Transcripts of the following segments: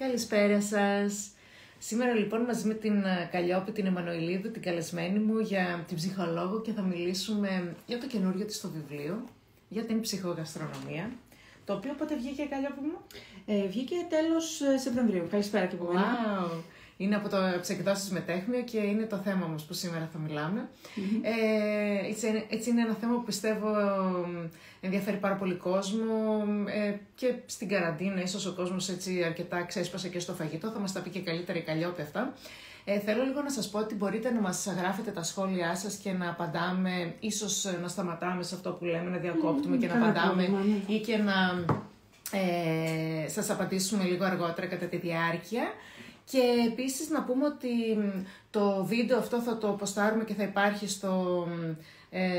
Καλησπέρα σας. Σήμερα λοιπόν μαζί με την Καλλιόπη, την Εμμανουηλίδη, την καλεσμένη μου, για την ψυχολόγο, και θα μιλήσουμε για το καινούριο της στο βιβλίο, για την ψυχογαστρονομία. Το οποίο πότε βγήκε, Καλλιόπη μου? Βγήκε τέλος Σεπτεμβρίου. Καλησπέρα και από μένα. Wow. Είναι από τις εκδόσεις Μετέχμιο και είναι το θέμα μας που σήμερα θα μιλάμε. Έτσι είναι ένα θέμα που πιστεύω ενδιαφέρει πάρα πολύ κόσμο, και στην καραντίνα ίσως ο κόσμος έτσι αρκετά ξέσπασε και στο φαγητό. Θα μας τα πει και καλύτερα η Καλλιόπη αυτά. Θέλω λίγο να σας πω ότι μπορείτε να μας γράφετε τα σχόλιά σας και να απαντάμε, ίσως να σταματάμε σε αυτό που λέμε, να διακόπτουμε και να απαντάμε ή και να σας απαντήσουμε λίγο αργότερα κατά τη διάρκεια. Και επίσης να πούμε ότι το βίντεο αυτό θα το ποστάρουμε και θα υπάρχει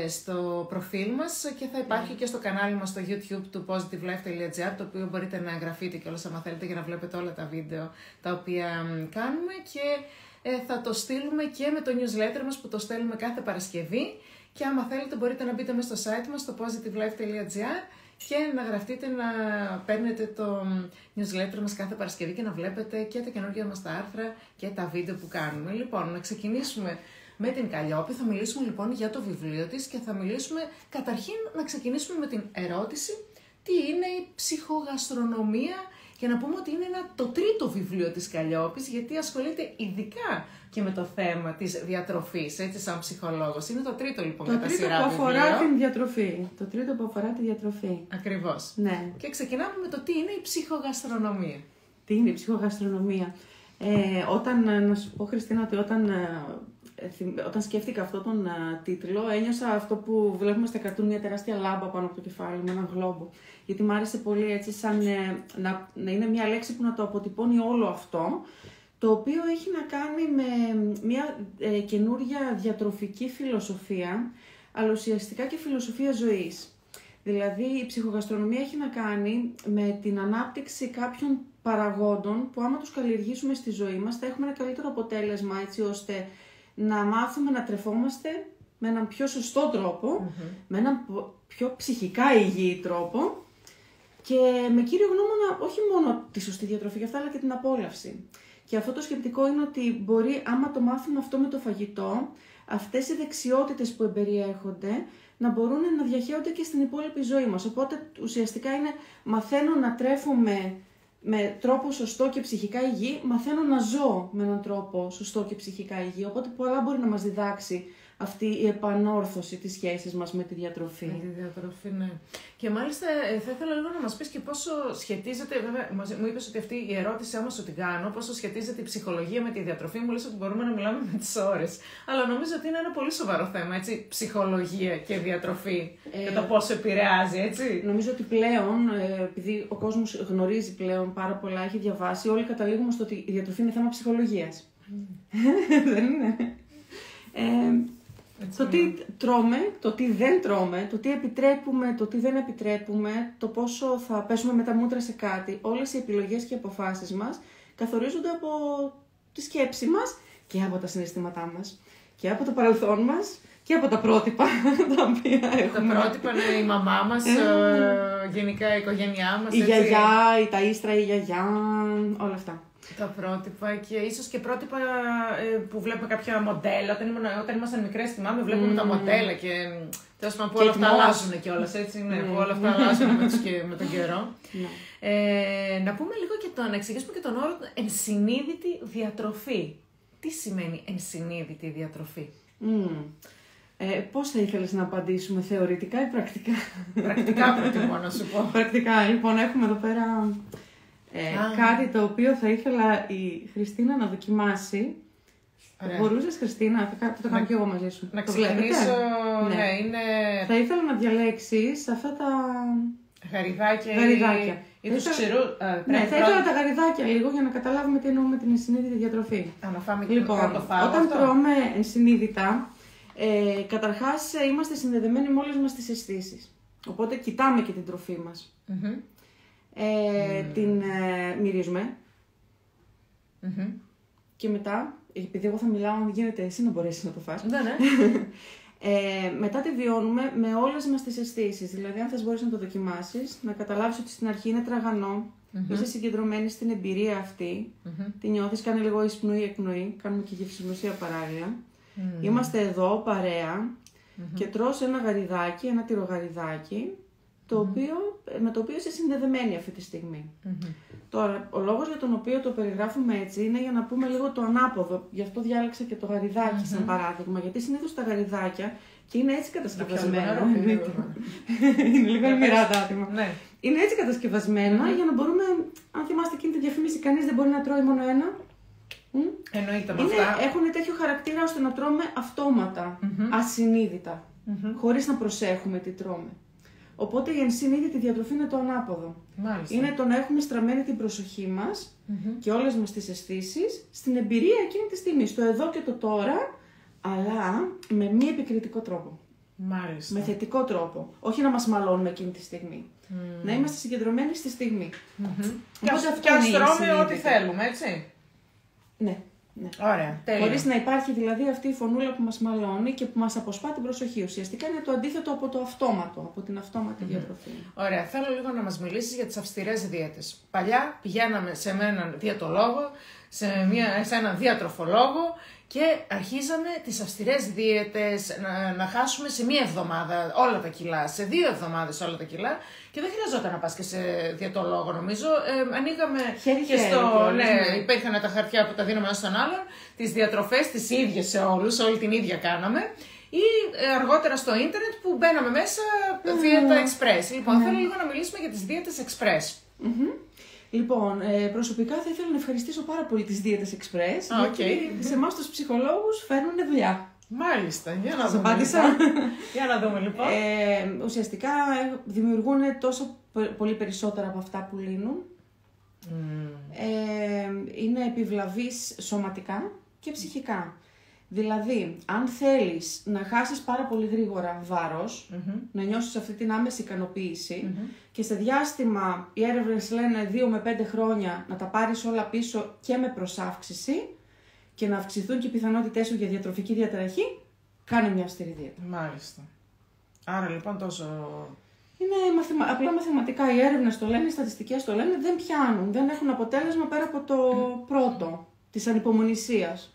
στο προφίλ μας και θα υπάρχει και στο κανάλι μας στο YouTube του PositiveLife.gr, το οποίο μπορείτε να εγγραφείτε και όλα άμα θέλετε για να βλέπετε όλα τα βίντεο τα οποία κάνουμε, και θα το στείλουμε και με το newsletter μας που το στέλνουμε κάθε Παρασκευή, και άμα θέλετε μπορείτε να μπείτε μέσα στο site μας στο PositiveLife.gr και να γραφτείτε, να παίρνετε το newsletter μας κάθε Παρασκευή και να βλέπετε και τα καινούργια μας τα άρθρα και τα βίντεο που κάνουμε. Λοιπόν, να ξεκινήσουμε με την Καλλιόπη. Θα μιλήσουμε λοιπόν για το βιβλίο της και θα μιλήσουμε καταρχήν, να ξεκινήσουμε με την ερώτηση τι είναι η ψυχογαστρονομία, και να πούμε ότι είναι το τρίτο βιβλίο της Καλλιόπης, γιατί ασχολείται ειδικά και με το θέμα της διατροφής, έτσι σαν ψυχολόγος. Είναι το τρίτο λοιπόν κατά σειρά βιβλίο. Το τρίτο που αφορά τη διατροφή. Ακριβώς. Ναι. Και ξεκινάμε με το τι είναι η ψυχογαστρονομία. Τι είναι η ψυχογαστρονομία? Να σου πω, Χριστίνα, ότι όταν σκέφτηκα αυτόν τον τίτλο, ένιωσα αυτό που βλέπουμε στα καρτούν, μια τεράστια λάμπα πάνω από το κεφάλι με έναν γλόμπο. Γιατί μου άρεσε πολύ έτσι, σαν να είναι μια λέξη που να το αποτυπώνει όλο αυτό, το οποίο έχει να κάνει με μια καινούρια διατροφική φιλοσοφία, αλλά ουσιαστικά και φιλοσοφία ζωής. Δηλαδή η ψυχογαστρονομία έχει να κάνει με την ανάπτυξη κάποιων παραγόντων που άμα τους καλλιεργήσουμε στη ζωή μας θα έχουμε ένα καλύτερο αποτέλεσμα, έτσι ώστε να μάθουμε να τρεφόμαστε με έναν πιο σωστό τρόπο, με έναν πιο ψυχικά υγιή τρόπο, και με κύριο γνώμονα όχι μόνο τη σωστή διατροφή και αυτά, αλλά και την απόλαυση. Και αυτό το σκεπτικό είναι ότι μπορεί, άμα το μάθουμε αυτό με το φαγητό, αυτές οι δεξιότητες που εμπεριέχονται να μπορούν να διαχέονται και στην υπόλοιπη ζωή μας. Οπότε ουσιαστικά είναι μαθαίνω να τρέφομαι με τρόπο σωστό και ψυχικά υγιή, μαθαίνω να ζω με έναν τρόπο σωστό και ψυχικά υγιή. Οπότε πολλά μπορεί να μας διδάξει αυτή η επανόρθωση της σχέσης μας με τη διατροφή. Με τη διατροφή, ναι. Και μάλιστα θα ήθελα λίγο να μας πεις και πόσο σχετίζεται, βέβαια μου είπες ότι αυτή η ερώτηση άμα σου την κάνω, πόσο σχετίζεται η ψυχολογία με τη διατροφή. Μου λες ότι μπορούμε να μιλάμε με τις ώρες, αλλά νομίζω ότι είναι ένα πολύ σοβαρό θέμα, έτσι, ψυχολογία και διατροφή, και το πόσο επηρεάζει, έτσι. Νομίζω ότι πλέον, επειδή ο κόσμος γνωρίζει πλέον πάρα πολλά, έχει διαβάσει, όλοι καταλήγουμε στο ότι η διατροφή είναι θέμα ψυχολογίας. Δεν είναι? Το τι τρώμε, το τι δεν τρώμε, το τι επιτρέπουμε, το τι δεν επιτρέπουμε, το πόσο θα πέσουμε με τα μούτρα σε κάτι, όλες οι επιλογές και οι αποφάσεις μας καθορίζονται από τη σκέψη μας και από τα συναισθήματά μας και από το παρελθόν μας και από τα πρότυπα τα οποία έχουμε. Τα πρότυπα, ναι, η μαμά μας, γενικά η οικογένειά μας. Η έτσι. Γιαγιά, η τα ίστρα, η γιαγιά, όλα αυτά. Τα πρότυπα, και ίσως και πρότυπα που βλέπουμε κάποια μοντέλα. Όταν ήμασταν μικρές, θυμάμαι, βλέπουμε τα μοντέλα και τέλος πάντων όλα αυτά αλλάζουν κιόλας. Έτσι, ναι, που όλα αυτά αλλάζουν με τον καιρό. Να πούμε λίγο και να εξηγήσουμε και τον όρο ενσυνείδητη διατροφή. Τι σημαίνει ενσυνείδητη διατροφή? Πώς θα ήθελες να απαντήσουμε, θεωρητικά ή πρακτικά? Πρακτικά προτιμώ να σου πω. Πρακτικά, λοιπόν, έχουμε εδώ πέρα κάτι το οποίο θα ήθελα η Χριστίνα να δοκιμάσει. Μπορούσες, Χριστίνα, το κάνω και εγώ μαζί σου. Να ξεκινήσω, ναι, είναι... Θα ήθελα να διαλέξεις αυτά τα... Γαριδάκια. Ή τους ξηρούς. Ναι, θα ήθελα τα γαριδάκια λίγο για να καταλάβουμε τι εννοούμε την ενσυνείδητη διατροφή. Αναφάμε και λοιπόν, όταν τρώμε ενσυνείδητα, καταρχάς είμαστε συνδεδεμένοι με όλες μας τις αισθήσεις. Οπότε κοιτάμε και την τροφή μας. Την μυρίζουμε και μετά, επειδή εγώ θα μιλάω, αν γίνεται εσύ να μπορέσεις να το φας. Μετά τη βιώνουμε με όλες μας τις αισθήσεις. Δηλαδή αν θες μπορείς να το δοκιμάσεις, να καταλάβεις ότι στην αρχή είναι τραγανό, Είσαι συγκεντρωμένη στην εμπειρία αυτή, τη νιώθεις, κάνει λίγο εισπνοή-εκπνοή, κάνουμε και γευσιμουσία παράλληλα. Είμαστε εδώ παρέα και τρως ένα γαριδάκι, ένα τυρογαριδάκι, το οποίο, με το οποίο είσαι συνδεδεμένη αυτή τη στιγμή. Τώρα, ο λόγος για τον οποίο το περιγράφουμε έτσι είναι για να πούμε λίγο το ανάποδο. Γι' αυτό διάλεξα και το γαριδάκι σαν παράδειγμα, γιατί συνήθως τα γαριδάκια, και είναι έτσι κατασκευασμένα, είναι λίγο αλμυρά τα άτομα. Είναι έτσι κατασκευασμένα για να μπορούμε, αν θυμάστε εκείνη τη διαφήμιση, κανείς δεν μπορεί να τρώει μόνο ένα. Εννοείται με αυτά. Έχουν τέτοιο χαρακτήρα ώστε να τρώμε αυτόματα, ασυνείδητα, χωρίς να προσέχουμε τι τρώμε. Οπότε η ενσυνείδητη διατροφή είναι το ανάποδο. Μάλιστα. Είναι το να έχουμε στραμμένη την προσοχή μας και όλες μας τις αισθήσεις στην εμπειρία εκείνη τη στιγμή, στο εδώ και το τώρα, αλλά με μη επικριτικό τρόπο. Μάλιστα. Με θετικό τρόπο. Όχι να μας μαλώνουμε εκείνη τη στιγμή. Να είμαστε συγκεντρωμένοι στη στιγμή. Και ας τρώμε ό,τι θέλουμε, έτσι. Ναι. Ναι. Ωραία. Χωρίς να υπάρχει δηλαδή αυτή η φωνούλα που μας μαλώνει και που μας αποσπά την προσοχή. Ουσιαστικά είναι το αντίθετο από το αυτόματο, από την αυτόματη διατροφή. Ωραία. Θέλω λίγο να μας μιλήσεις για τις αυστηρές δίαιτες. Παλιά πηγαίναμε σε έναν διαιτολόγο, σε έναν διατροφολόγο και αρχίζαμε τις αυστηρές δίαιτες να χάσουμε σε μία εβδομάδα όλα τα κιλά, σε δύο εβδομάδες όλα τα κιλά και δεν χρειαζόταν να πας και σε διαιτολόγο νομίζω. Ανοίγαμε και στο... Ναι, υπήρχαν τα χαρτιά που τα δίναμε ένας στον άλλον, τις διατροφές τις ίδιες σε όλους, όλη την ίδια κάναμε. Ή αργότερα στο ίντερνετ που μπαίναμε μέσα δίαιτα express. Λοιπόν, θέλω λίγο να μιλήσουμε για τις δίαιτες express. Λοιπόν, προσωπικά θα ήθελα να ευχαριστήσω πάρα πολύ τις δίαιτες Express, γιατί σε εμάς τους ψυχολόγους φέρνουν δουλειά. Μάλιστα, για να δούμε. Για να δούμε λοιπόν. Ουσιαστικά δημιουργούν τόσο πολύ περισσότερα από αυτά που λύνουν. Είναι επιβλαβείς σωματικά και ψυχικά. Δηλαδή, αν θέλεις να χάσεις πάρα πολύ γρήγορα βάρος, να νιώσεις αυτή την άμεση ικανοποίηση και σε διάστημα, οι έρευνες λένε 2 με 5 χρόνια, να τα πάρεις όλα πίσω και με προσάυξηση και να αυξηθούν και οι πιθανότητές σου για διατροφική διαταραχή, κάνε μια αυστηρή δίαιτα. Μάλιστα. Άρα λοιπόν τόσο... Είναι απλά μαθηματικά, οι έρευνες το λένε, οι στατιστικές το λένε, δεν πιάνουν, δεν έχουν αποτέλεσμα πέρα από το πρώτο, της ανυπομονησίας.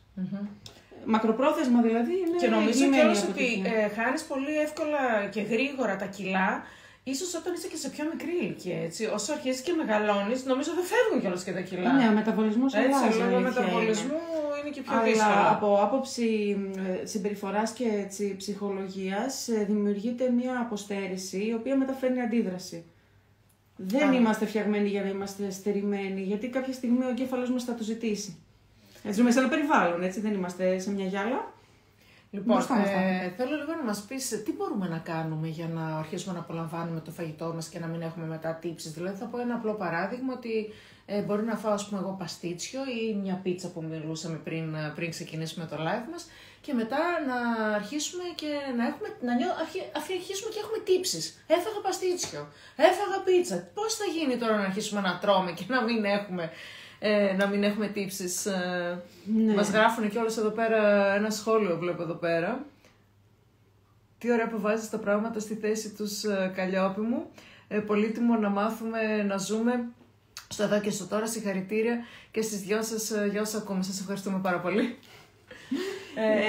Μακροπρόθεσμα δηλαδή είναι. Και νομίζω κιόλας ότι χάνεις πολύ εύκολα και γρήγορα τα κιλά, ίσως όταν είσαι και σε πιο μικρή ηλικία. Έτσι. Όσο αρχίζεις και μεγαλώνεις, νομίζω δεν φεύγουν κιόλας και τα κιλά. Ναι, ο μεταβολισμός αλλάζει. Λόγω μεταβολισμού είναι και πιο δύσκολο. Αλλά από άποψη συμπεριφοράς και έτσι, ψυχολογίας, δημιουργείται μια αποστέρηση η οποία μεταφέρνει αντίδραση. Δεν είμαστε φτιαγμένοι για να είμαστε στερημένοι, γιατί κάποια στιγμή ο εγκέφαλος μας θα το ζητήσει. Ζούμε σε ένα περιβάλλον, έτσι, δεν είμαστε σε μια γυάλα. Λοιπόν, θέλω λίγο να μας πεις τι μπορούμε να κάνουμε για να αρχίσουμε να απολαμβάνουμε το φαγητό μας και να μην έχουμε μετά τύψεις. Δηλαδή, θα πω ένα απλό παράδειγμα ότι μπορεί να φάω, ας πούμε, εγώ παστίτσιο ή μια πίτσα που μιλούσαμε πριν ξεκινήσουμε το live μας και μετά να αρχίσουμε και έχουμε τύψεις. Έφαγα παστίτσιο, έφαγα πίτσα. Πώς θα γίνει τώρα να αρχίσουμε να τρώμε και να μην έχουμε... να μην έχουμε τύψεις. Ναι. Μας γράφουν και όλες εδώ πέρα ένα σχόλιο, βλέπω εδώ πέρα. Τι ωραία που βάζεις τα πράγματα στη θέση τους, Καλλιόπη μου. Πολύτιμο να μάθουμε να ζούμε στο εδώ και στο τώρα. Συγχαρητήρια και στις δυο σας για όσα ακούμε. Σας ευχαριστούμε πάρα πολύ.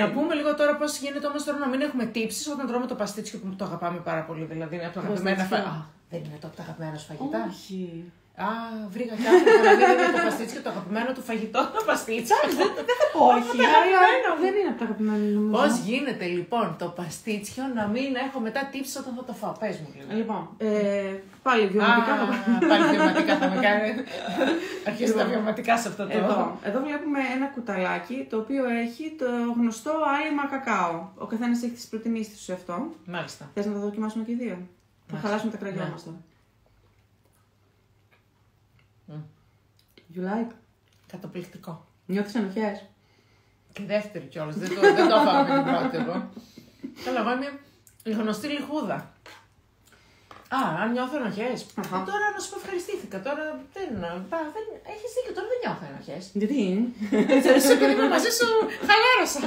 Να πούμε λίγο τώρα πώς γίνεται όμως τώρα να μην έχουμε τύψεις όταν τρώμε το παστίτσιο που το αγαπάμε πάρα πολύ. Δηλαδή είναι από τα αγαπημένα φαγητά. Δεν είναι το από τα αγαπημένα φαγητά. Όχι. Α, βρήκα κι άλλο το παστίτσιο, το αγαπημένο του φαγητό, το παστίτσιο. Δεν θα πω όχι, αλλά δεν είναι από τα αγαπημένα μου. Πώς γίνεται λοιπόν το παστίτσιο να μην έχω μετά τύψεις όταν θα το φάω, πες μου λίγο. Λοιπόν, πάλι βιωματικά. Πάλι βιωματικά θα με κάνει. Αρχίζει τα βιωματικά σε αυτό το... Εδώ βλέπουμε ένα κουταλάκι το οποίο έχει το γνωστό άλυμα κακάο. Ο καθένας έχει τις προτιμήσεις του σε αυτό. Μάλιστα. Θες να το δοκιμάσουμε και οι δύο. Θα χαλάσουμε τα κραγιά μας τώρα. You like. Καταπληκτικό. Νιώθεις ενοχές. Και δεύτερη κιόλας. Δεν το έφαγα με την πρώτη εγώ. Καλά, εγώ είμαι η γνωστή λιχούδα. Α, αν νιώθω ενοχές. Τώρα να σου πω ευχαριστήθηκα. Τώρα δεν έχεις δίκιο, τώρα δεν νιώθω ενοχές. Γιατί? Επειδή είμαι μαζί σου, χαλάρωσα.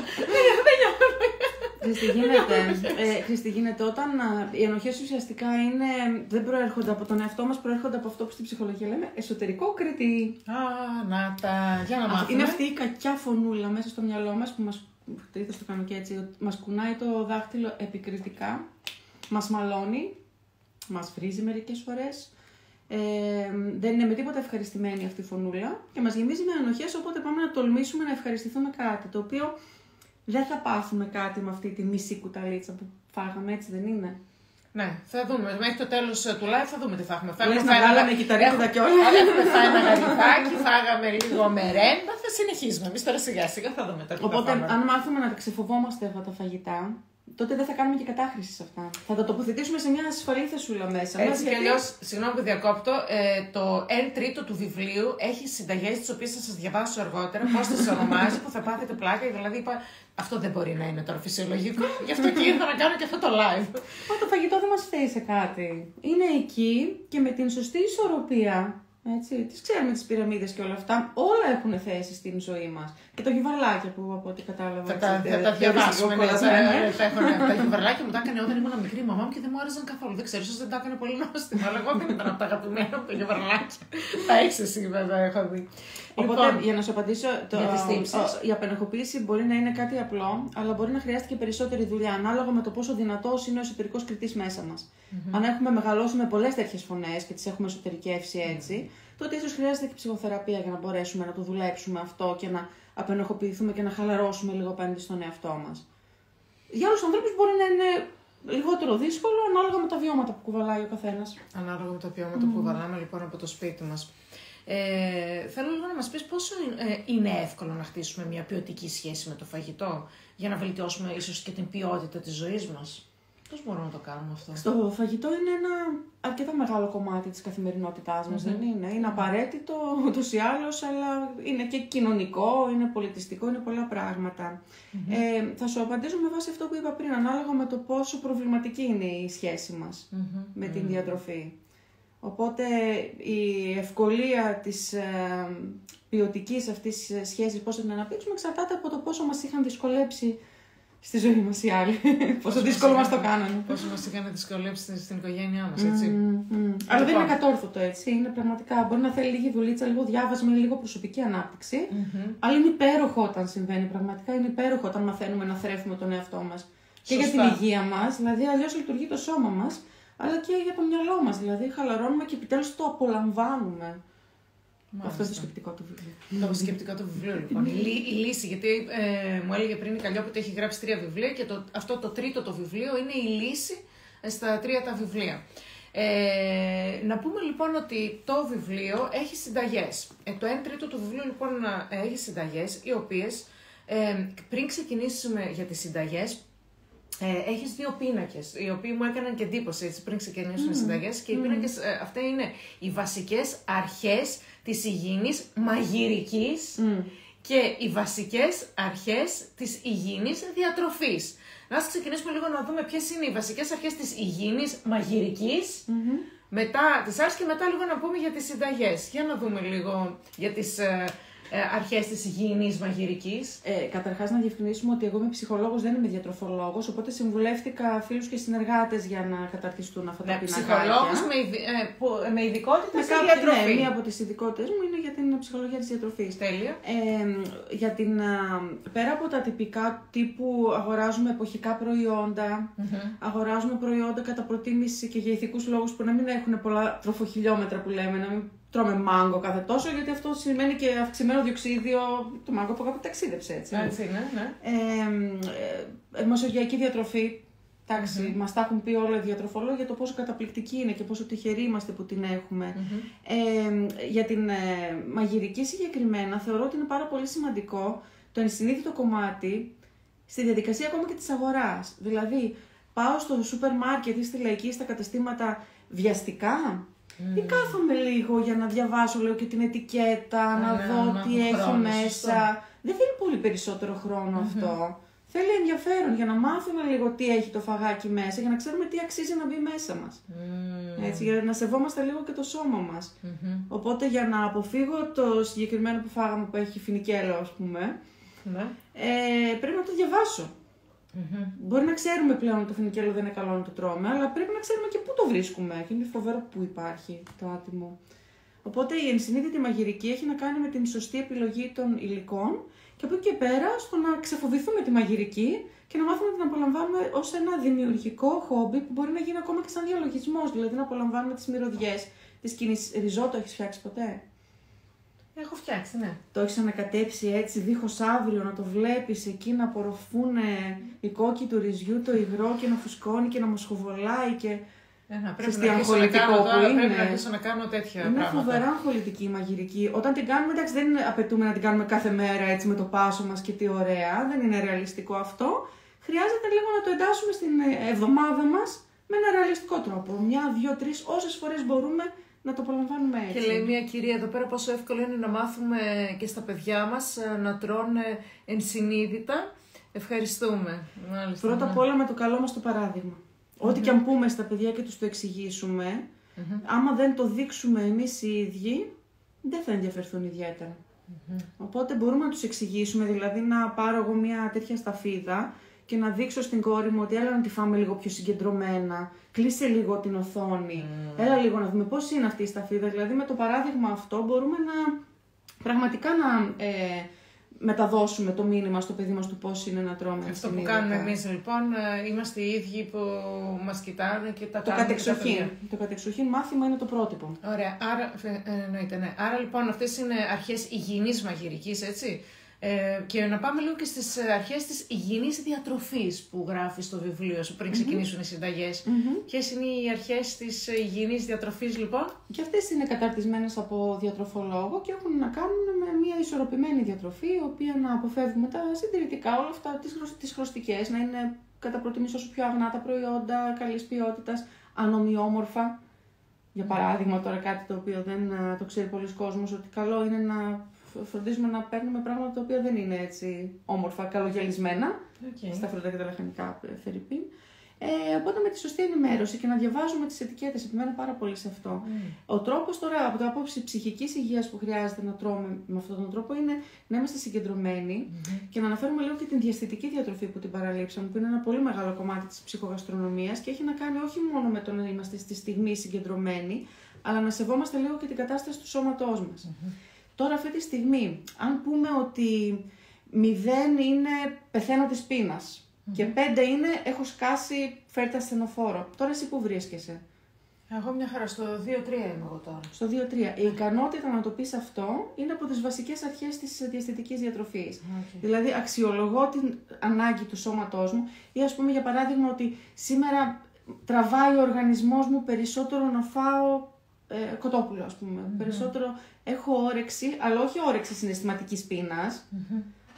Δεν νιώθω. Χριστί, γίνεται όταν οι ενοχές ουσιαστικά είναι, δεν προέρχονται από τον εαυτό μας, προέρχονται από αυτό που στην ψυχολογία λέμε εσωτερικό κριτή. Α, να τα, για να μάθουμε. Είναι αυτή η κακιά φωνούλα μέσα στο μυαλό μας που μας, θα το κάνω και έτσι, μας κουνάει το δάχτυλο επικριτικά, μας μαλώνει, μας βρίζει μερικές φορές. Δεν είναι με τίποτα ευχαριστημένη αυτή η φωνούλα και μας γεμίζει με ενοχές, οπότε πάμε να τολμήσουμε να ευχαριστηθούμε κάτι, το οποίο δεν θα πάθουμε κάτι με αυτή τη μισή κουταλίτσα που φάγαμε, έτσι δεν είναι? Ναι, θα δούμε. Μέχρι το τέλος του live θα δούμε τι θα έχουμε. Λες να βάλαμε κυταρίτιδα και όλα. Έχουμε φάει ένα γαριδάκι, φάγαμε λίγο μερέντα, θα συνεχίσουμε. Εμείς τώρα σιγά σιγά θα δούμε τα κουταλίτσα. Οπότε αν μάθουμε να τα ξεφοβόμαστε αυτά τα φαγητά, τότε δεν θα κάνουμε και κατάχρηση σε αυτά. Θα τα τοποθετήσουμε σε μια ασφαλή θεσούλα μέσα. Έτσι κι αλλιώς, συγγνώμη που διακόπτω, το 1/3 του βιβλίου έχει συνταγές τις οποίες θα σας διαβάσω αργότερα, πώς τις ονομάζει, που θα πάθετε πλάκα. Δηλαδή είπα, αυτό δεν μπορεί να είναι τώρα φυσιολογικό, γι' αυτό και ήρθα να κάνω και αυτό το live. Μα το φαγητό δεν μας φταίει σε κάτι. Είναι εκεί και με την σωστή ισορροπία. Τις ξέρουμε τις πυραμίδες και όλα αυτά. Όλα έχουν θέση στην ζωή μας. Και τα γιουβαρλάκια που από ό,τι κατάλαβα. Θα τα διαβάσουμε. Τα γιουβαρλάκια μου τα έκανε όταν ήμουν μικρή η μαμά μου και δεν μου άρεσαν καθόλου. Δεν ξέρω, ίσως δεν τα έκανε πολύ νόστιμα. Αλλά εγώ δεν ήταν από τα αγαπημένα μου τα γιουβαρλάκια. Τα έχει εσύ, βέβαια, έχω δει. Οπότε, για να σου απαντήσω, η απενεχοποίηση μπορεί να είναι κάτι απλό, αλλά μπορεί να χρειάζεται και περισσότερη δουλειά ανάλογα με το πόσο δυνατός είναι ο εσωτερικός κριτής μέσα μας. Αν έχουμε μεγαλώσει με πολλές τέτοιες φωνές και τις έχουμε εσωτερικεύσει έτσι, τότε ίσως χρειάζεται και ψυχοθεραπεία για να μπορέσουμε να το δουλέψουμε αυτό και να απενεχοποιηθούμε και να χαλαρώσουμε λίγο απέναντι στον εαυτό μας. Για άλλους ανθρώπους μπορεί να είναι λιγότερο δύσκολο ανάλογα με τα βιώματα που κουβαλάει ο καθένας. Ανάλογα με τα βιώματα που κουβαλάμε λοιπόν από το σπίτι μας. Θέλω λίγο να μας πεις πόσο είναι εύκολο να χτίσουμε μια ποιοτική σχέση με το φαγητό για να βελτιώσουμε ίσως και την ποιότητα της ζωής μας. Πώς μπορούμε να το κάνουμε αυτό? Το φαγητό είναι ένα αρκετά μεγάλο κομμάτι της καθημερινότητάς μας, δεν είναι? Είναι απαραίτητο ούτως ή άλλως, αλλά είναι και κοινωνικό, είναι πολιτιστικό, είναι πολλά πράγματα. Θα σου απαντήσω με βάση αυτό που είπα πριν, ανάλογα με το πόσο προβληματική είναι η σχέση μας με την διατροφή. Οπότε η ευκολία της ποιοτικής αυτής σχέσης, πώς θα την αναπτύξουμε, εξαρτάται από το πόσο μας είχαν δυσκολέψει στη ζωή μας οι άλλοι. Πόσο δύσκολο μας το κάνανε. Πόσο μας είχαν δυσκολέψει στην οικογένειά μας, έτσι. Αλλά δεν είναι κατόρθωτο, έτσι. Είναι πραγματικά. Μπορεί να θέλει λίγη δουλίτσα, λίγο διάβασμα, λίγο προσωπική ανάπτυξη. Αλλά είναι υπέροχο όταν συμβαίνει. Πραγματικά είναι υπέροχο όταν μαθαίνουμε να θρέφουμε τον εαυτό μας. Και για την υγεία μας, δηλαδή αλλιώς λειτουργεί το σώμα μας. Αλλά και για το μυαλό μας, δηλαδή χαλαρώνουμε και επιτέλους το απολαμβάνουμε. Αυτό είναι το σκεπτικό του βιβλίου. Το σκεπτικό του βιβλίου, λοιπόν. Η λύση, γιατί μου έλεγε πριν η Καλλιόπη ότι έχει γράψει 3 βιβλία και αυτό το 3ο το βιβλίο είναι η λύση στα 3 τα βιβλία. Να πούμε λοιπόν ότι το βιβλίο έχει συνταγές. Το 1/3 του βιβλίου λοιπόν έχει συνταγές, οι οποίες πριν ξεκινήσουμε για τις συνταγές, έχεις 2 πίνακες, οι οποίοι μου έκαναν και εντύπωση έτσι, πριν ξεκινήσουν οι συνταγές. Και οι πίνακες αυτά είναι οι βασικές αρχές της υγιεινής μαγειρικής και οι βασικές αρχές της υγιεινής διατροφής. Να ας ξεκινήσουμε λίγο να δούμε ποιες είναι οι βασικές αρχές της υγιεινής μαγειρικής, μετά τις αρχές και μετά λίγο να πούμε για τις συνταγές. Για να δούμε λίγο για τις αρχές της υγιεινής μαγειρικής. Καταρχάς να διευκρινίσουμε ότι εγώ είμαι ψυχολόγος, δεν είμαι διατροφολόγος, οπότε συμβουλεύτηκα φίλους και συνεργάτες για να καταρτιστούν αυτά τα πινακάκια. Ψυχολόγος με ειδικότητα στη διατροφή. Ναι, μία από τις ειδικότητες μου είναι για την ψυχολογία της διατροφής. Τέλεια. Πέρα από τα τυπικά τύπου αγοράζουμε εποχικά προϊόντα, αγοράζουμε προϊόντα κατά προτίμηση και για ηθικούς λόγους που να μην έχουν πολλά τροφοχιλιόμετρα που λέμε, να μην τρώμε μάγκο κάθε τόσο, γιατί αυτό σημαίνει και αυξημένο διοξίδιο, το μάγκο που κάπου ταξίδεψε, έτσι. Έτσι είναι, ναι. Μεσογειακή διατροφή, εντάξει, μας τα έχουν πει όλα οι διατροφολόγοι για το πόσο καταπληκτική είναι και πόσο τυχεροί είμαστε που την έχουμε. Για την μαγειρική συγκεκριμένα, θεωρώ ότι είναι πάρα πολύ σημαντικό το ενσυνείδητο κομμάτι στη διαδικασία ακόμα και της αγοράς. Δηλαδή, πάω στο σούπερ μάρκετ ή στη λαϊκή, στα καταστήματα βιαστικά, ή κάθομαι λίγο για να διαβάσω λέω, και την ετικέτα, να δω τι έχει μέσα. Δεν θέλει πολύ περισσότερο χρόνο αυτό. Θέλει ενδιαφέρον για να μάθουμε λίγο τι έχει το φαγάκι μέσα, για να ξέρουμε τι αξίζει να μπει μέσα μας. Έτσι, για να σεβόμαστε λίγο και το σώμα μας. Οπότε για να αποφύγω το συγκεκριμένο που φάγαμε που έχει φινικέλαιο, ας πούμε, πρέπει να το διαβάσω. Mm-hmm. Μπορεί να ξέρουμε πλέον ότι το φινικέλαιο δεν είναι καλό να το τρώμε, αλλά πρέπει να ξέρουμε και πού το βρίσκουμε. Και είναι φοβερό που υπάρχει το άτιμο. Οπότε η ενσυνείδητη μαγειρική έχει να κάνει με την σωστή επιλογή των υλικών και από εκεί και πέρα στο να ξεφοβηθούμε τη μαγειρική και να μάθουμε να την απολαμβάνουμε ως ένα δημιουργικό χόμπι που μπορεί να γίνει ακόμα και σαν διαλογισμός. Δηλαδή να απολαμβάνουμε τις μυρωδιές της σκηνής. Ριζότο έχεις φτιάξει ποτέ? Έχω φτιάξει, ναι. Το έχεις ανακατέψει έτσι, δίχως αύριο, να το βλέπεις εκεί να απορροφούν οι κόκκι του ρυζιού, το υγρό και να φουσκώνει και να μοσχοβολάει και. Πρέπει να αρχίσω να κάνω, τέτοια είναι πράγματα. Είναι φοβερά αγχολητική η μαγειρική. Όταν την κάνουμε, εντάξει, δεν απαιτούμε να την κάνουμε κάθε μέρα έτσι με το πάσο μας και τι ωραία, δεν είναι ρεαλιστικό αυτό. Χρειάζεται λίγο να το εντάσσουμε στην εβδομάδα μας με ένα ρεαλιστικό τρόπο. Μια, δύο, τρεις, όσες φορές μπορούμε να το απολαμβάνουμε έτσι. Και λέει μια κυρία εδώ πέρα πόσο εύκολο είναι να μάθουμε και στα παιδιά μας να τρώνε ενσυνείδητα. Ευχαριστούμε. Μάλιστα, πρώτα απ' όλα με το καλό μας το παράδειγμα. Ό,τι και αν πούμε στα παιδιά και τους το εξηγήσουμε, άμα δεν το δείξουμε εμείς οι ίδιοι, δεν θα ενδιαφερθούν ιδιαίτερα. Οπότε μπορούμε να τους εξηγήσουμε, δηλαδή να πάρω εγώ μια τέτοια σταφίδα και να δείξω στην κόρη μου ότι έλα να τη φάμε λίγο πιο συγκεντρωμένα, κλείσε λίγο την οθόνη, έλα λίγο να δούμε πώς είναι αυτή η σταφίδα. Δηλαδή με το παράδειγμα αυτό μπορούμε να πραγματικά να... μεταδώσουμε το μήνυμα στο παιδί μας του πώς είναι να τρώμε. Αυτό που κάνουμε εμείς λοιπόν, είμαστε οι ίδιοι που μας κοιτάνε και τα κάνουμε. Το κατεξοχήν μάθημα είναι το πρότυπο. Ωραία, άρα, εννοείται, ναι. Άρα λοιπόν αυτές είναι αρχές υγιεινής μαγειρικής, έτσι. Και να πάμε λίγο και στις αρχές της υγιεινής διατροφής που γράφει στο βιβλίο σου πριν ξεκινήσουν οι συνταγές. Ποιες είναι οι αρχές της υγιεινής διατροφής λοιπόν? Και αυτές είναι καταρτισμένες από διατροφολόγο και έχουν να κάνουν με μια ισορροπημένη διατροφή, η οποία να αποφεύγουμε τα συντηρητικά, όλα αυτά, τις χρωστικές, να είναι κατά προτίμηση όσο πιο αγνά τα προϊόντα, καλής ποιότητας, ανομοιόμορφα. Για παράδειγμα, τώρα κάτι το οποίο δεν το ξέρει πολλοί κόσμος, ότι καλό είναι να φροντίζουμε να παίρνουμε πράγματα τα οποία δεν είναι έτσι όμορφα, καλογιαλισμένα, στα φρούτα και τα λαχανικά, θερυπίν. Οπότε με τη σωστή ενημέρωση και να διαβάζουμε τις ετικέτες, επιμένω πάρα πολύ σε αυτό. Ο τρόπος τώρα, από την άποψη ψυχικής υγείας που χρειάζεται να τρώμε με αυτόν τον τρόπο, είναι να είμαστε συγκεντρωμένοι και να αναφέρουμε λίγο και την διαστητική διατροφή που την παραλείψαμε, που είναι ένα πολύ μεγάλο κομμάτι της ψυχογαστρονομίας και έχει να κάνει όχι μόνο με το να είμαστε στη στιγμή συγκεντρωμένοι, αλλά να σεβόμαστε λίγο και την κατάσταση του σώματός μας. Τώρα αυτή τη στιγμή, αν πούμε ότι 0 είναι πεθαίνω της πείνας και 5 είναι έχω σκάσει, φέρτα ασθενοφόρο. Τώρα εσύ που βρίσκεσαι? Εγώ μια χαρά, στο 2-3 είμαι εγώ τώρα. Στο 2-3. Η ικανότητα να το πεις αυτό είναι από τις βασικές αρχές της διαστητικής διατροφής. Δηλαδή αξιολογώ την ανάγκη του σώματός μου ή ας πούμε για παράδειγμα ότι σήμερα τραβάει ο οργανισμός μου περισσότερο να φάω κοτόπουλο, ας πούμε. Περισσότερο έχω όρεξη, αλλά όχι όρεξη συναισθηματικής πείνας,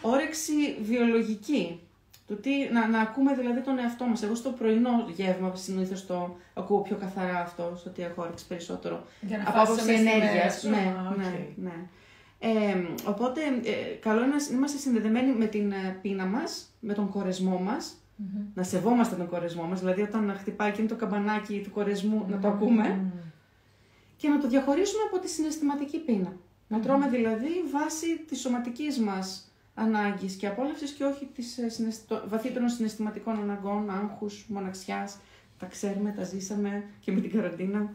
όρεξη βιολογική. Του τι, να ακούμε δηλαδή τον εαυτό μας. Εγώ στο πρωινό γεύμα συνήθως το ακούω πιο καθαρά αυτό, στο ότι έχω όρεξη περισσότερο. Από άποψη ενέργειας. Ναι, ναι. Οπότε, καλό είναι να είμαστε συνδεδεμένοι με την πείνα μας, με τον κορεσμό μας. Να σεβόμαστε τον κορεσμό μας. Δηλαδή, όταν χτυπάει εκείνο το καμπανάκι του κορεσμού, να το ακούμε. Και να το διαχωρίσουμε από τη συναισθηματική πείνα. Να τρώμε δηλαδή βάσει της σωματικής μας ανάγκης και απόλαυσης και όχι βαθύτερων συναισθηματικών αναγκών, άγχους, μοναξιάς. Τα ξέρουμε, τα ζήσαμε και με την καραντίνα.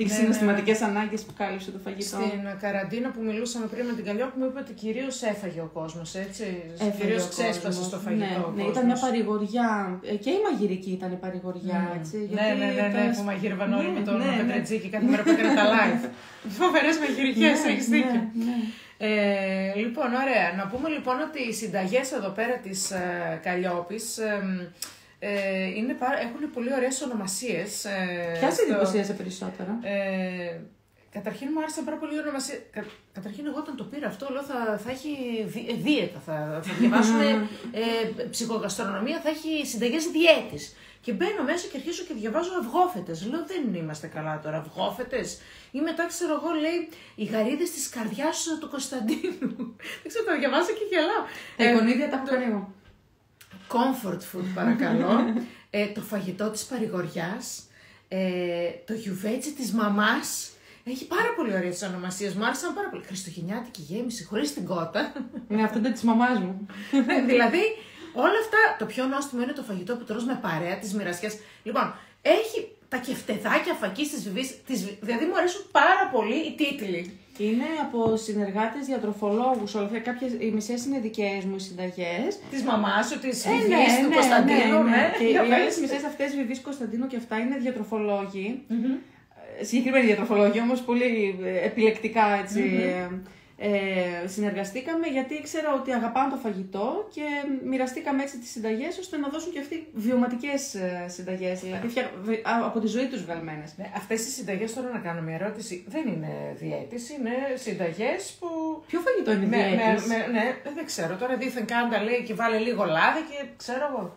Τις συναισθηματικές ανάγκες που κάλυψε το φαγητό. Στην καραντίνα που μιλούσαμε πριν με την Καλλιόπη, μου είπε ότι κυρίως έφαγε ο κόσμος, έτσι. Κυρίως ξέσπασε στο φαγητό. Ναι, ήταν μια παρηγοριά. Και η μαγειρική ήταν παρηγοριά, έτσι. Ναι, που μαγείρευαν όλοι με τον Πετρετζίκι κάθε μέρα που έκανε τα live. Φοβερές μαγειρικές, έχεις δίκιο. Λοιπόν, ωραία. Να πούμε λοιπόν ότι οι συνταγές εδώ πέρα της Καλλιόπης έχουν πολύ ωραίες ονομασίες. Ποια σε εντυπωσίασε περισσότερα? Καταρχήν μου άρεσε πάρα πολύ ονομασία. Καταρχήν εγώ όταν το πήρα αυτό λέω θα έχει δίαιτα, θα διαβάσουμε ψυχογαστρονομία, θα έχει συνταγές διέτης. Και μπαίνω μέσα και αρχίζω και διαβάζω αυγόφετες. Λέω δεν είμαστε καλά τώρα, αυγόφετες. Ή μετά ξέρω εγώ λέει οι γαρίδες της καρδιάς του Κωνσταντίνου. Δεν ξέρω, το διαβάζω και γελάω. Τα εικονίδια τα έχω κάνει εγώ. Comfort food παρακαλώ, το φαγητό της παρηγοριάς, το γιουβέτσι της μαμάς, έχει πάρα πολύ ωραίες ονομασίες, μου άρεσαν πάρα πολύ. Χριστουγεννιάτικη γέμιση χωρίς την κότα. Ναι, αυτό είναι της μαμάς μου. Δηλαδή, Όλα αυτά, το πιο νόστιμο είναι το φαγητό που τρως με παρέα, τις μοιρασιές. Λοιπόν, έχει τα κεφτεδάκια φακής της Βιβής, δηλαδή μου αρέσουν πάρα πολύ οι τίτλοι. Είναι από συνεργάτες διατροφολόγους, όλα αυτά. Κάποιες, οι μισές είναι δικές μου συνταγές. Της μαμάς σου, της Βιβής, του Κωνσταντίνου. Ναι. Και οι άλλες μισές αυτές, Βιβής, Κωνσταντίνου και αυτά, είναι διατροφολόγοι. Συγκεκριμένοι διατροφολόγοι, όμως πολύ επιλεκτικά έτσι. Συνεργαστήκαμε γιατί ήξερα ότι αγαπάνε το φαγητό και μοιραστήκαμε έτσι τις συνταγές ώστε να δώσουν και αυτοί βιωματικές συνταγές, δηλαδή από τη ζωή τους βγαλμένες. Ναι, αυτές οι συνταγές, τώρα να κάνω μια ερώτηση, δεν είναι διέτηση, είναι συνταγές που... Ποιο φαγητό είναι διέτηση? Ναι, δεν ξέρω, τώρα δήθεν κάντα λέει και βάλε λίγο λάδι και ξέρω εγώ.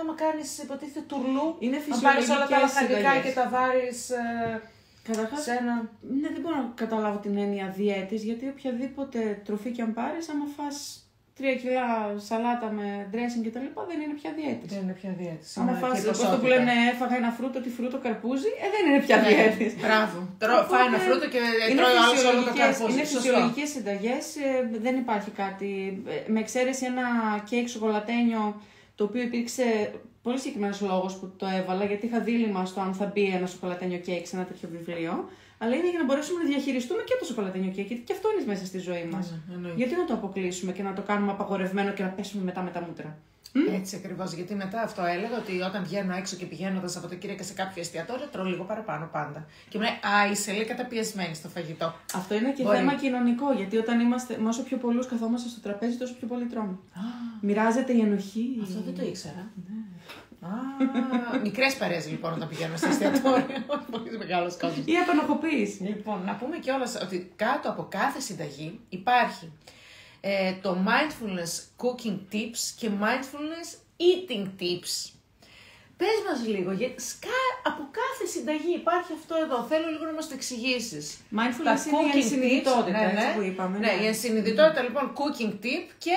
Άμα κάνεις υποτίθεται τουρλού, αν πάρεις όλα τα λαχανικά και τα βάρεις... Καταρχάς, ναι, δεν μπορώ να καταλάβω την έννοια διέτης, γιατί οποιαδήποτε τροφή και αν πάρεις, άμα φας 3 κιλά σαλάτα με dressing κτλ., δεν είναι πια διέτης. Δεν είναι πια διέτης. Άμα φας, αυτό που λένε, έφαγα ένα φρούτο, τι φρούτο καρπούζι, δεν είναι πια διέτης. Μπράβο. Φάει ένα φρούτο και τρώει άλλο το καρπούζι. Είναι φυσιολογικές συνταγές, δεν υπάρχει κάτι. Με εξαίρεση ένα κέικ σοκολατένιο, το οποίο υπήρξε πολύ συγκεκριμένος λόγος που το έβαλα, γιατί είχα δίλημμα στο αν θα μπει ένα σοκολατένιο κέικ σε ένα τέτοιο βιβλίο. Αλλά είναι για να μπορέσουμε να διαχειριστούμε και το σοκολατένιο κέικ, γιατί και αυτό είναι μέσα στη ζωή μας. Γιατί να το αποκλείσουμε και να το κάνουμε απαγορευμένο και να πέσουμε μετά με τα μούτρα. Έτσι ακριβώς. Γιατί μετά αυτό έλεγα ότι όταν βγαίνω έξω και πηγαίνω τα Σαββατοκύριακα σε κάποιο εστιατόριο, τρώω λίγο παραπάνω πάντα. Και μου λέει, α, είσαι λίγο καταπιεσμένη στο φαγητό. Αυτό είναι και θέμα κοινωνικό. Γιατί όταν είμαστε, όσο πιο πολλούς καθόμαστε στο τραπέζι, τόσο πιο πολύ τρώμε. Μοιράζεται η ενοχή. Αυτό δεν το ήξερα. Μικρές παρέες λοιπόν όταν πηγαίνουμε σε εστιατόριο. Πολύ μεγάλος κόσμος. Ή απενοχοποίηση. Λοιπόν, να πούμε κιόλας ότι κάτω από κάθε συνταγή υπάρχει το mindfulness cooking tips και mindfulness eating tips. Πες μας λίγο, γιατί από κάθε συνταγή υπάρχει αυτό εδώ. Θέλω λίγο να μας το εξηγήσεις. Mindfulness είναι η συνειδητότητα, έτσι που είπαμε. Ναι, η συνειδητότητα λοιπόν, cooking tip και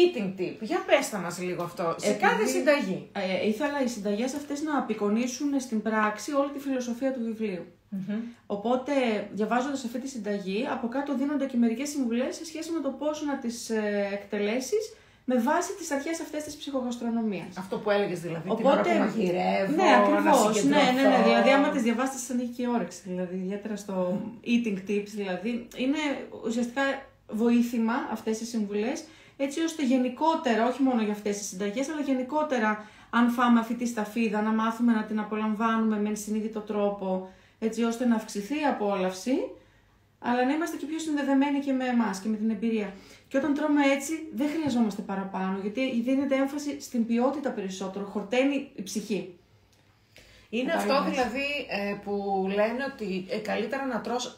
eating tip. Για πες τα μας λίγο αυτό, σε κάθε συνταγή. Ήθελα οι συνταγές αυτές να απεικονίσουν στην πράξη όλη τη φιλοσοφία του βιβλίου. Οπότε, διαβάζοντας αυτή τη συνταγή, από κάτω δίνονται και μερικές συμβουλές σε σχέση με το πώς να τις εκτελέσεις με βάση τις αρχές αυτές της ψυχογαστρονομίας. Αυτό που έλεγες δηλαδή, οπότε, την ώρα που μαγειρεύω, ναι, ακριβώς, να συγκεντρωθώ. Ναι, δηλαδή άμα τις διαβάσεις θα ανοίγει και η όρεξη, δηλαδή, ιδιαίτερα στο eating tips, δηλαδή, είναι ουσιαστικά βοήθημα αυτές οι συμβουλές, έτσι ώστε γενικότερα, όχι μόνο για αυτές τις συνταγές, αλλά γενικότερα, αν φάμε αυτή τη σταφίδα, να μάθουμε να την απολαμβάνουμε με συνείδητο τρόπο, έτσι ώστε να αυξηθεί η απόλαυση, αλλά να είμαστε και πιο συνδεδεμένοι και με εμάς και με την εμπειρία. Και όταν τρώμε έτσι, δεν χρειαζόμαστε παραπάνω, γιατί δίνεται έμφαση στην ποιότητα περισσότερο, χορταίνει η ψυχή. Είναι αυτό δηλαδή που λένε ότι καλύτερα να τρως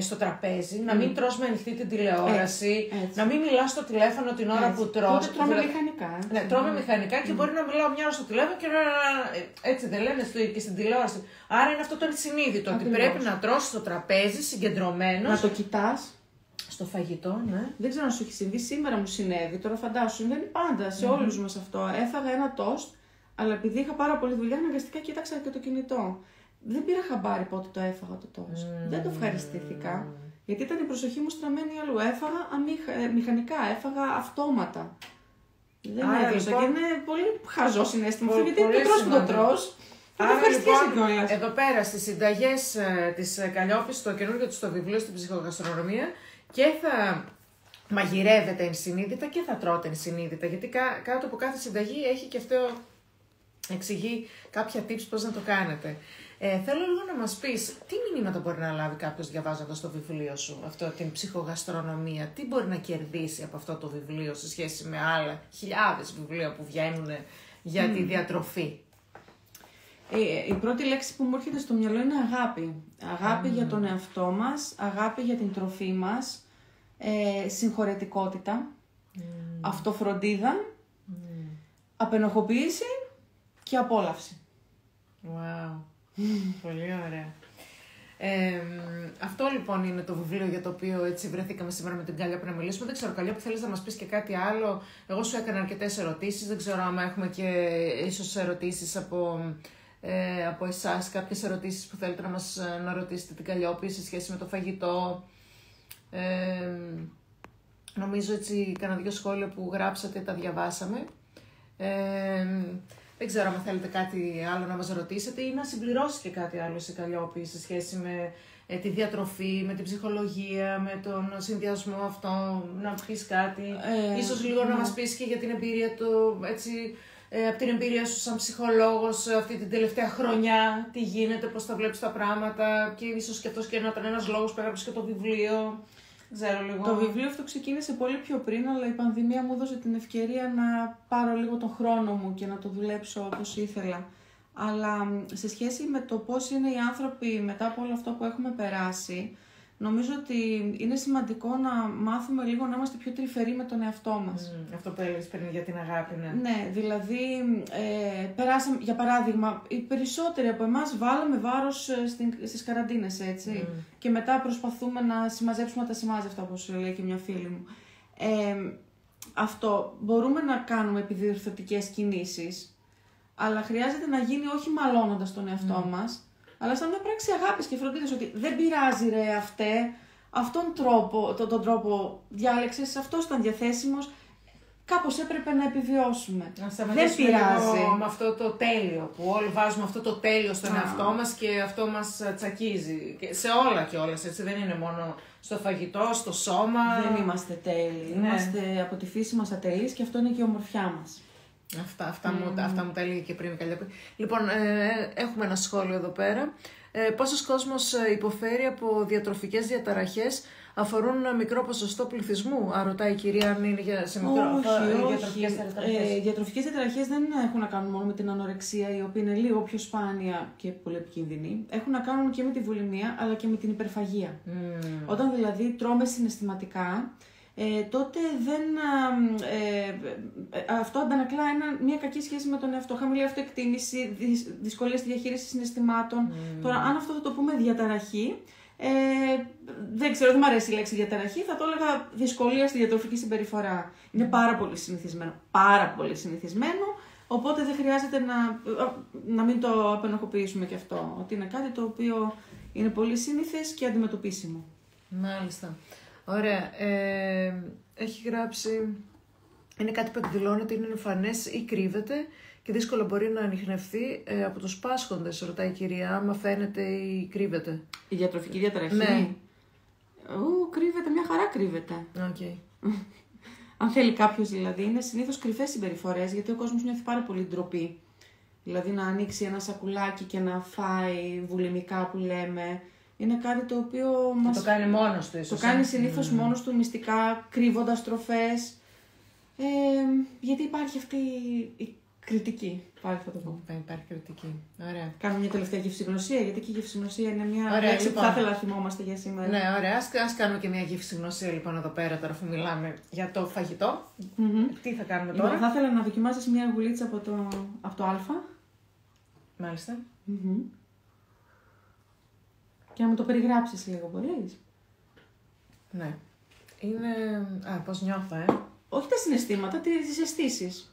στο τραπέζι, να μην τρως με ανοιχτή την τηλεόραση, να μην μιλάς στο τηλέφωνο την ώρα που τρως. Τότε τρώμε μηχανικά. Ναι, τρώμε μηχανικά και μπορεί να μιλάω μια ώρα στο τηλέφωνο και έτσι δεν λένε και στην τηλεόραση. Άρα είναι αυτό το συνείδητο, ότι πρέπει να τρως στο τραπέζι συγκεντρωμένος. Να το κοιτάς. Στο φαγητό, ναι. Δεν ξέρω αν σου έχει συμβεί, σήμερα μου συνέβη, τώρα φαντάσου, συμβαίνει πάντα σε όλους μας αυτό. Έφαγα ένα τοστ, αλλά επειδή είχα πάρα πολύ δουλειά, αναγκαστικά κοίταξα και το κινητό. Δεν πήρα χαμπάρι πότε το έφαγα το τόστ. Δεν το ευχαριστήθηκα. Γιατί ήταν η προσοχή μου στραμμένη αλλού. Έφαγα μηχανικά, έφαγα αυτόματα. Δεν έδωσα. Και είναι πολύ χαζό συνέστημα. Γιατί το τρως που το τρως. Άρα λοιπόν, εδώ πέρα στις συνταγές της Καλλιόπης, στο καινούργιο του στο βιβλίο, στην ψυχογαστρονομία, και θα μαγειρεύετε ενσυνείδητα και θα τρώτε ενσυνείδητα. Γιατί κάτω από κάθε συνταγή έχει και αυτό. Εξηγεί κάποια tips πώς να το κάνετε. Θέλω λίγο να μας πεις τι μηνύματα μπορεί να λάβει κάποιος διαβάζοντας το βιβλίο σου, αυτό την ψυχογαστρονομία, τι μπορεί να κερδίσει από αυτό το βιβλίο σε σχέση με άλλα χιλιάδες βιβλία που βγαίνουν για τη διατροφή. Η πρώτη λέξη που μου έρχεται στο μυαλό είναι αγάπη. Αγάπη για τον εαυτό μας, αγάπη για την τροφή μας, συγχωρετικότητα, αυτοφροντίδα, απενοχοποίηση και απόλαυση. Wow. Πολύ ωραία. Αυτό λοιπόν είναι το βιβλίο για το οποίο έτσι βρεθήκαμε σήμερα με την Καλλιόπη να μιλήσουμε. Δεν ξέρω, Καλλιόπη, θέλεις να μας πεις και κάτι άλλο? Εγώ σου έκανα αρκετές ερωτήσεις. Δεν ξέρω άμα έχουμε και ίσως ερωτήσεις από εσάς, κάποιες ερωτήσεις που θέλετε να ρωτήσετε την Καλλιόπη σε σχέση με το φαγητό. νομίζω έτσι κανένα δυο σχόλια που γράψατε τα διαβάσαμε. Δεν ξέρω αν θέλετε κάτι άλλο να μας ρωτήσετε ή να συμπληρώσετε κάτι άλλο σε Καλλιόπη σε σχέση με τη διατροφή, με την ψυχολογία, με τον συνδυασμό αυτό, να πεις κάτι. Ίσως λίγο να μας πεις και για την εμπειρία του, έτσι, από την εμπειρία σου σαν ψυχολόγος αυτή την τελευταία χρονιά, τι γίνεται, πώς τα βλέπεις τα πράγματα και ίσως και αυτός και να ήταν ένας λόγος που έγραψε και το βιβλίο. Ξέρω λίγο. Το βιβλίο αυτό ξεκίνησε πολύ πιο πριν, αλλά η πανδημία μου έδωσε την ευκαιρία να πάρω λίγο τον χρόνο μου και να το δουλέψω όπως ήθελα. Αλλά σε σχέση με το πώς είναι οι άνθρωποι μετά από όλο αυτό που έχουμε περάσει, νομίζω ότι είναι σημαντικό να μάθουμε λίγο να είμαστε πιο τρυφεροί με τον εαυτό μας. Αυτό που έλεγες πριν για την αγάπη, ναι. Ναι, δηλαδή, περάσαμε, για παράδειγμα, οι περισσότεροι από εμάς βάλαμε βάρος στις καραντίνες, έτσι. Και μετά προσπαθούμε να συμμαζέψουμε τα συμμάζευτα, όπως λέει και μια φίλη μου. Αυτό μπορούμε να κάνουμε επιδιορθωτικές κινήσεις, αλλά χρειάζεται να γίνει όχι μαλώνοντας τον εαυτό μας, αλλά σαν μια πράξη αγάπης και φροντίδας ότι δεν πειράζει ρε αυτέ, αυτόν τρόπο, τον τρόπο διάλεξες, αυτός ήταν διαθέσιμος, κάπως έπρεπε να επιβιώσουμε. Να σταματήσουμε λίγο με αυτό το τέλειο, που όλοι βάζουμε αυτό το τέλειο στον εαυτό μας και αυτό μας τσακίζει. Και σε όλα και όλες, έτσι, δεν είναι μόνο στο φαγητό, στο σώμα. Δεν είμαστε τέλειοι, ναι. Είμαστε από τη φύση μας ατελείς και αυτό είναι και η ομορφιά μας. Αυτά μου τα έλεγε και πριν η Καλλιόπη. Λοιπόν, έχουμε ένα σχόλιο εδώ πέρα. Πόσος κόσμος υποφέρει από διατροφικές διαταραχές, αφορούν ένα μικρό ποσοστό πληθυσμού? Ρωτάει η κυρία αν είναι για σε μικρό. Όχι, διατροφικές διαταραχές δεν έχουν να κάνουν μόνο με την ανορεξία, η οποία είναι λίγο πιο σπάνια και πολύ επικίνδυνη. Έχουν να κάνουν και με τη βουλημία, αλλά και με την υπερφαγία. Όταν δηλαδή τρώμε συναισθηματικά, τότε δεν, αυτό αντανακλά μια κακή σχέση με τον εαυτό, χαμηλή αυτοεκτίμηση, δυσκολίες στη διαχείριση συναισθημάτων. Τώρα, αν αυτό θα το πούμε διαταραχή, δεν ξέρω, δεν μου αρέσει η λέξη διαταραχή, θα το έλεγα δυσκολία στη διατροφική συμπεριφορά. Είναι πάρα πολύ συνηθισμένο, πάρα πολύ συνηθισμένο, οπότε δεν χρειάζεται να μην το απενοχοποιήσουμε και αυτό, ότι είναι κάτι το οποίο είναι πολύ σύνηθες και αντιμετωπίσιμο. Μάλιστα. Ωραία. Έχει γράψει, είναι κάτι που εκδηλώνεται, είναι εμφανές ή κρύβεται και δύσκολα μπορεί να ανιχνευθεί από τους πάσχοντες, ρωτάει η κυρία, άμα φαίνεται ή κρύβεται. Η διατροφική διαταραχή. Ναι. Κρύβεται, μια χαρά κρύβεται. Okay. Αν θέλει κάποιος δηλαδή, είναι συνήθως κρυφές συμπεριφορές, γιατί ο κόσμος νιώθει πάρα πολύ ντροπή. Δηλαδή να ανοίξει ένα σακουλάκι και να φάει βουλημικά που λέμε. Είναι κάτι το οποίο μας... Το κάνει μόνος του ίσως. Το κάνει συνήθως μόνος του, μυστικά, κρύβοντας τροφές. Γιατί υπάρχει αυτή η κριτική. Πάλι θα το πω. Υπάρχει κριτική. Ωραία. Κάνουμε μια τελευταία γευσηγνωσία, γιατί και η γευσηγνωσία είναι μια λέξη λοιπόν που θα ήθελα να θυμόμαστε για σήμερα. Ναι, ωραία. Ας κάνουμε και μια γευσηγνωσία λοιπόν εδώ πέρα, τώρα αφού μιλάμε για το φαγητό. Τι θα κάνουμε τώρα. Λοιπόν, θα ήθελα να δοκιμάσεις μια αγκουλίτσα από το Α. Μάλιστα. Και να μου το περιγράψεις λίγο, μπορείς? Ναι. Είναι... πώς νιώθω, Όχι τα συναισθήματα, τις αισθήσεις.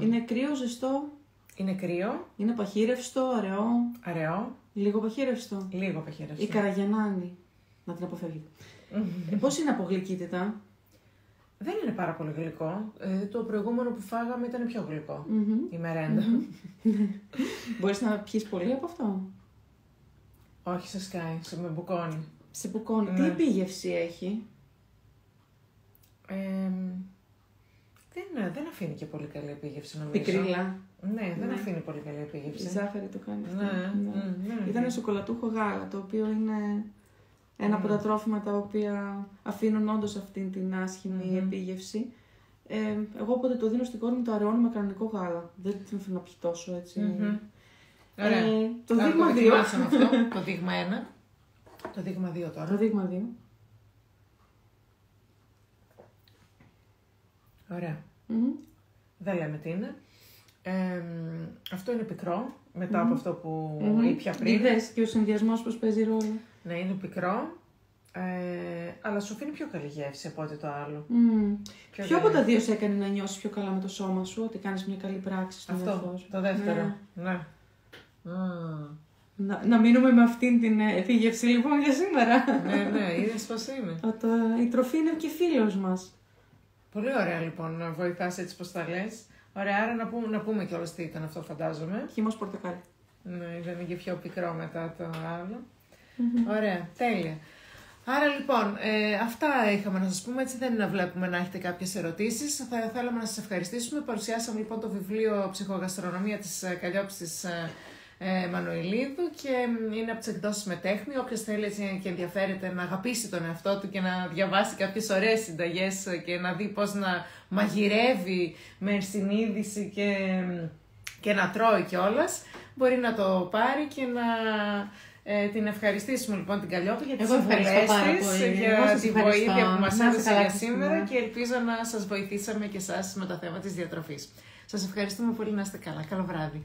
Είναι κρύο, ζεστό. Είναι κρύο. Είναι παχύρευστο, αραιό. Αραιό. Λίγο παχύρευστο. Λίγο παχύρευστο. Η καραγιανάνη. Να την αποφεύγετε. Πώς είναι από γλυκύτητα? Δεν είναι πάρα πολύ γλυκό. Το προηγούμενο που φάγαμε ήταν πιο γλυκό. Η μερέντα. Μπορείς να πιεις πολύ από αυτό? Όχι, σε σκάει, με μπουκώνει. Σε μπουκώνει. Ναι. Τι επίγευση έχει? Δεν αφήνει και πολύ καλή επίγευση, νομίζω. Πικρίλα. Ναι, δεν αφήνει πολύ καλή επίγευση. Η ζάχαρη το κάνει αυτό. Ναι. Ήταν σοκολατούχο γάλα, το οποίο είναι ένα από τα τρόφιμα τα οποία αφήνουν όντως αυτήν την άσχημη επίγευση. Εγώ όποτε το δίνω στην κόρη μου το αραιώνω με κανονικό γάλα. Δεν την αφήνω να πιει τόσο, έτσι. Ωραία. Το δείγμα 2. Το δείγμα 1. Το δείγμα 2 τώρα. Το δείγμα 2. Ωραία. Δεν λέμε τι είναι. Αυτό είναι πικρό, μετά από αυτό που ήπια πριν. Είδες και ο συνδυασμός πως παίζει ρόλο. Ναι, είναι πικρό. Αλλά σου αφήνει πιο καλή γεύση από ό,τι το άλλο. Ποιο από τα δύο σε έκανε να νιώσεις πιο καλά με το σώμα σου, ότι κάνεις μια καλή πράξη στον εαυτό σου? Το δεύτερο. Ναι. Να μείνουμε με αυτήν την επίγευση λοιπόν για σήμερα. Ναι, είδες πως είναι. Η τροφή είναι και φίλος μας. Πολύ ωραία λοιπόν να βοηθάς έτσι πως τα λες. Ωραία, άρα να πούμε κιόλας τι ήταν αυτό φαντάζομαι. Χυμός πορτοκάλι. Ναι, ήταν και πιο πικρό μετά το άλλο. Mm-hmm. Ωραία, τέλεια. Άρα λοιπόν, αυτά είχαμε να σας πούμε, έτσι δεν είναι να βλέπουμε να έχετε κάποιες ερωτήσεις. Θα θέλαμε να σας ευχαριστήσουμε. Παρουσιάσαμε λοιπόν το βιβλίο «Ψυχο-γαστρονομία» της Καλλιόπης Εμμανουηλίδου και είναι από τις εκδόσεις με τέχνη. Όποιος θέλει και ενδιαφέρεται να αγαπήσει τον εαυτό του και να διαβάσει κάποιες ωραίες συνταγές και να δει πώς να μαγειρεύει με συνείδηση και να τρώει κιόλας, μπορεί να το πάρει και να... την ευχαριστήσουμε λοιπόν την Καλλιόπη για τις συμβουλές της, για τη βοήθεια που μας έδωσε για σήμερα και ελπίζω να σας βοηθήσαμε και εσάς με το θέμα της διατροφής. Σας ευχαριστούμε πολύ, να είστε καλά. Καλό βράδυ.